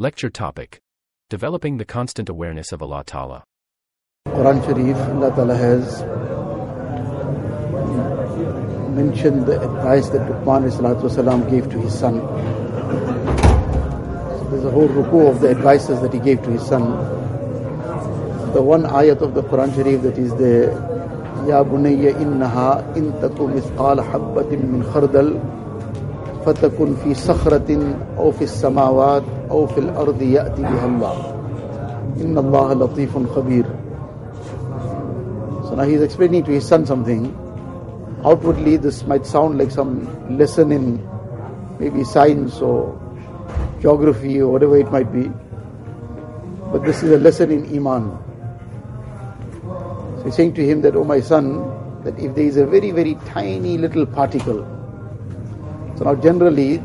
Lecture topic: Developing the constant awareness of Allah Ta'ala. Quran Sharif, Allah Ta'ala has mentioned the advice that Luqman gave to his son. So there's a whole ruku of the advices that he gave to his son. The one ayat of the Quran Sharif that is the Ya bunaya Ya inna in intatum isqal habbatim min khardal fatakun fi sakhratin aw fi samawat aw fi al-ardi ya'ti biha Allah inna Allah latifun khabir. So now he's explaining to his son something. Outwardly this might sound like some lesson in maybe science or geography or whatever it might be, but this is a lesson in Iman. So he's saying to him that, oh my son, that if there is a very, very tiny little particle. So now generally,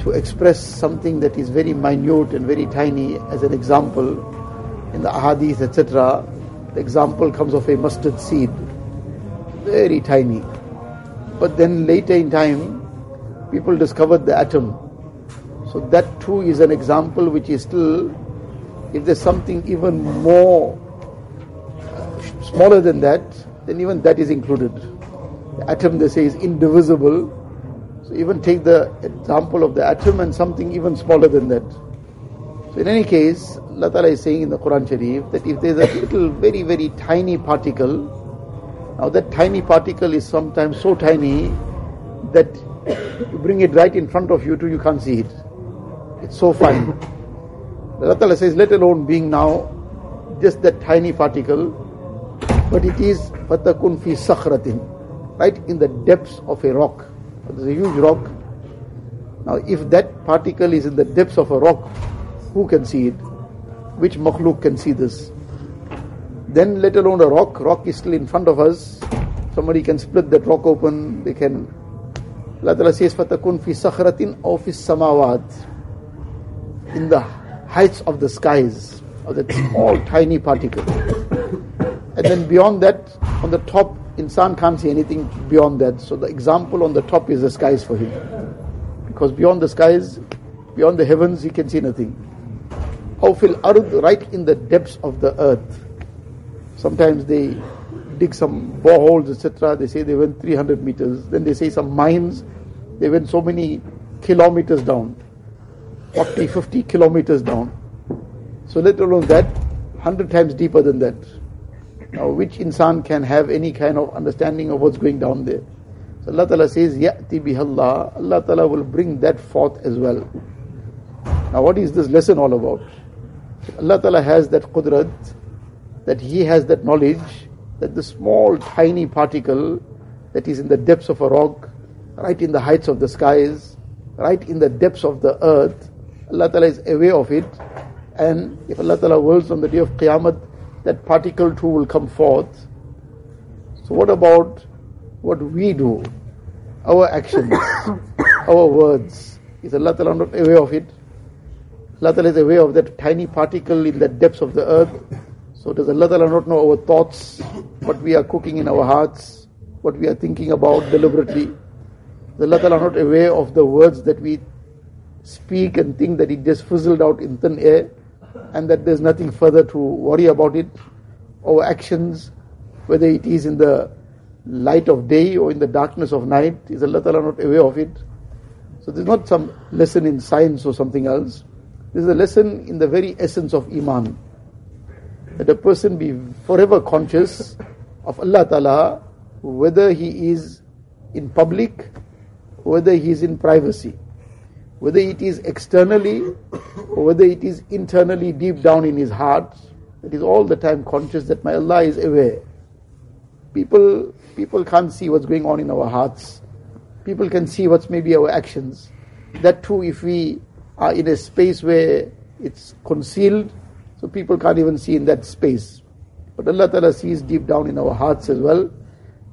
to express something that is very minute and very tiny, as an example, in the ahadith etc., the example comes of a mustard seed, very tiny. But then later in time, people discovered the atom. So that too is an example which is still, if there's something even more, smaller than that, then even that is included. The atom, they say, is indivisible. So even take the example of the atom and something even smaller than that. So in any case, Allah Ta'ala is saying in the Quran Sharif that if there is a little very, very tiny particle, now that tiny particle is sometimes so tiny that you bring it right in front of you too, you can't see it. It's so fine. Allah Ta'ala says, let alone being now just that tiny particle, but it is fatakun fi sakhratin, right in the depths of a rock. There's a huge rock. Now if that particle is in the depths of a rock, who can see it? Which makhluk can see this? Then let alone a rock. Rock is still in front of us. Somebody can split that rock open. They can. Allah Ta'ala says fatakun fi sakhratin aw fi samawat, in the heights of the skies, of that small tiny particle. And then beyond that, on the top, insan can't see anything beyond that. So the example on the top is the skies for him. Because beyond the skies, beyond the heavens, he can see nothing. Awfil ard, right in the depths of the earth. Sometimes they dig some boreholes, etc. They say they went 300 meters. Then they say some mines, they went so many kilometers down. 40, 50 kilometers down. So let alone that, 100 times deeper than that. Now, which insan can have any kind of understanding of what's going down there? So Allah Ta'ala says, Ya'ti bihallah, Allah Ta'ala will bring that forth as well. Now, what is this lesson all about? Allah Ta'ala has that qudrat, that He has that knowledge, that the small tiny particle that is in the depths of a rock, right in the heights of the skies, right in the depths of the earth, Allah Ta'ala is aware of it. And if Allah Ta'ala wills, on the day of Qiyamah, that particle too will come forth. So what about what we do? Our actions, our words. Is Allah Ta'ala not aware of it? Allah Ta'ala is aware of that tiny particle in the depths of the earth. So does Allah Ta'ala not know our thoughts, what we are cooking in our hearts, what we are thinking about deliberately? Is Allah Ta'ala not aware of the words that we speak and think that it just fizzled out in thin air, and that there's nothing further to worry about it? Our actions, whether it is in the light of day or in the darkness of night, is Allah Ta'ala not aware of it? So there's not some lesson in science or something else. This is a lesson in the very essence of Iman, that a person be forever conscious of Allah Ta'ala, whether he is in public, whether he is in privacy, whether it is externally or whether it is internally deep down in his heart. It is all the time conscious that my Allah is aware. People can't see what's going on in our hearts. People can see what's maybe our actions. That too, if we are in a space where it's concealed, so people can't even see in that space. But Allah Ta'ala sees deep down in our hearts as well.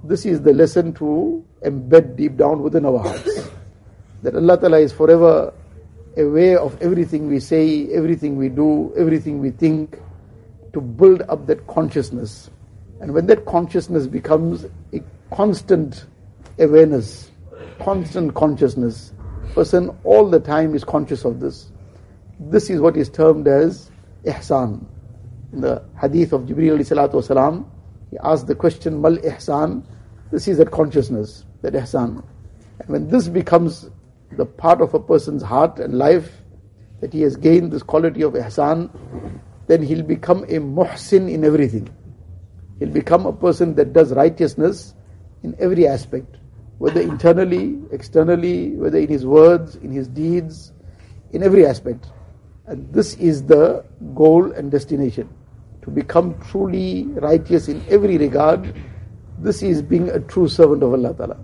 This is the lesson to embed deep down within our hearts. That Allah Ta'ala is forever aware of everything we say, everything we do, everything we think, to build up that consciousness. And when that consciousness becomes a constant awareness, constant consciousness, person all the time is conscious of this. This is what is termed as Ihsan. In the hadith of Jibreel والسلام, he asked the question, Mal Ihsan? This is that consciousness, that Ihsan. And when this becomes the part of a person's heart and life, that he has gained this quality of Ihsan, then he'll become a muhsin in everything. He'll become a person that does righteousness in every aspect, whether internally, externally, whether in his words, in his deeds, in every aspect. And this is the goal and destination, to become truly righteous in every regard. This is being a true servant of Allah Ta'ala.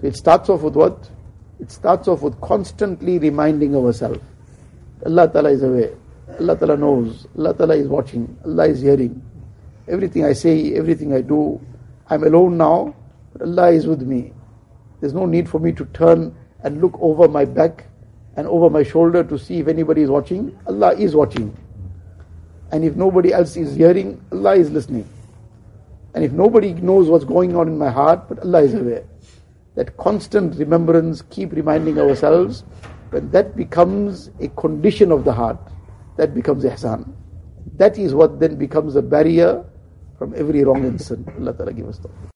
So it starts off with what? It starts off with constantly reminding ourselves. Allah Ta'ala is aware. Allah Ta'ala knows. Allah Ta'ala is watching. Allah is hearing. Everything I say, everything I do, I'm alone now, but Allah is with me. There's no need for me to turn and look over my back and over my shoulder to see if anybody is watching. Allah is watching. And if nobody else is hearing, Allah is listening. And if nobody knows what's going on in my heart, but Allah is aware. That constant remembrance, keep reminding ourselves, when that becomes a condition of the heart, that becomes Ihsan. That is what then becomes a barrier from every wrong and sin. Allah Ta'ala give us tawfiq.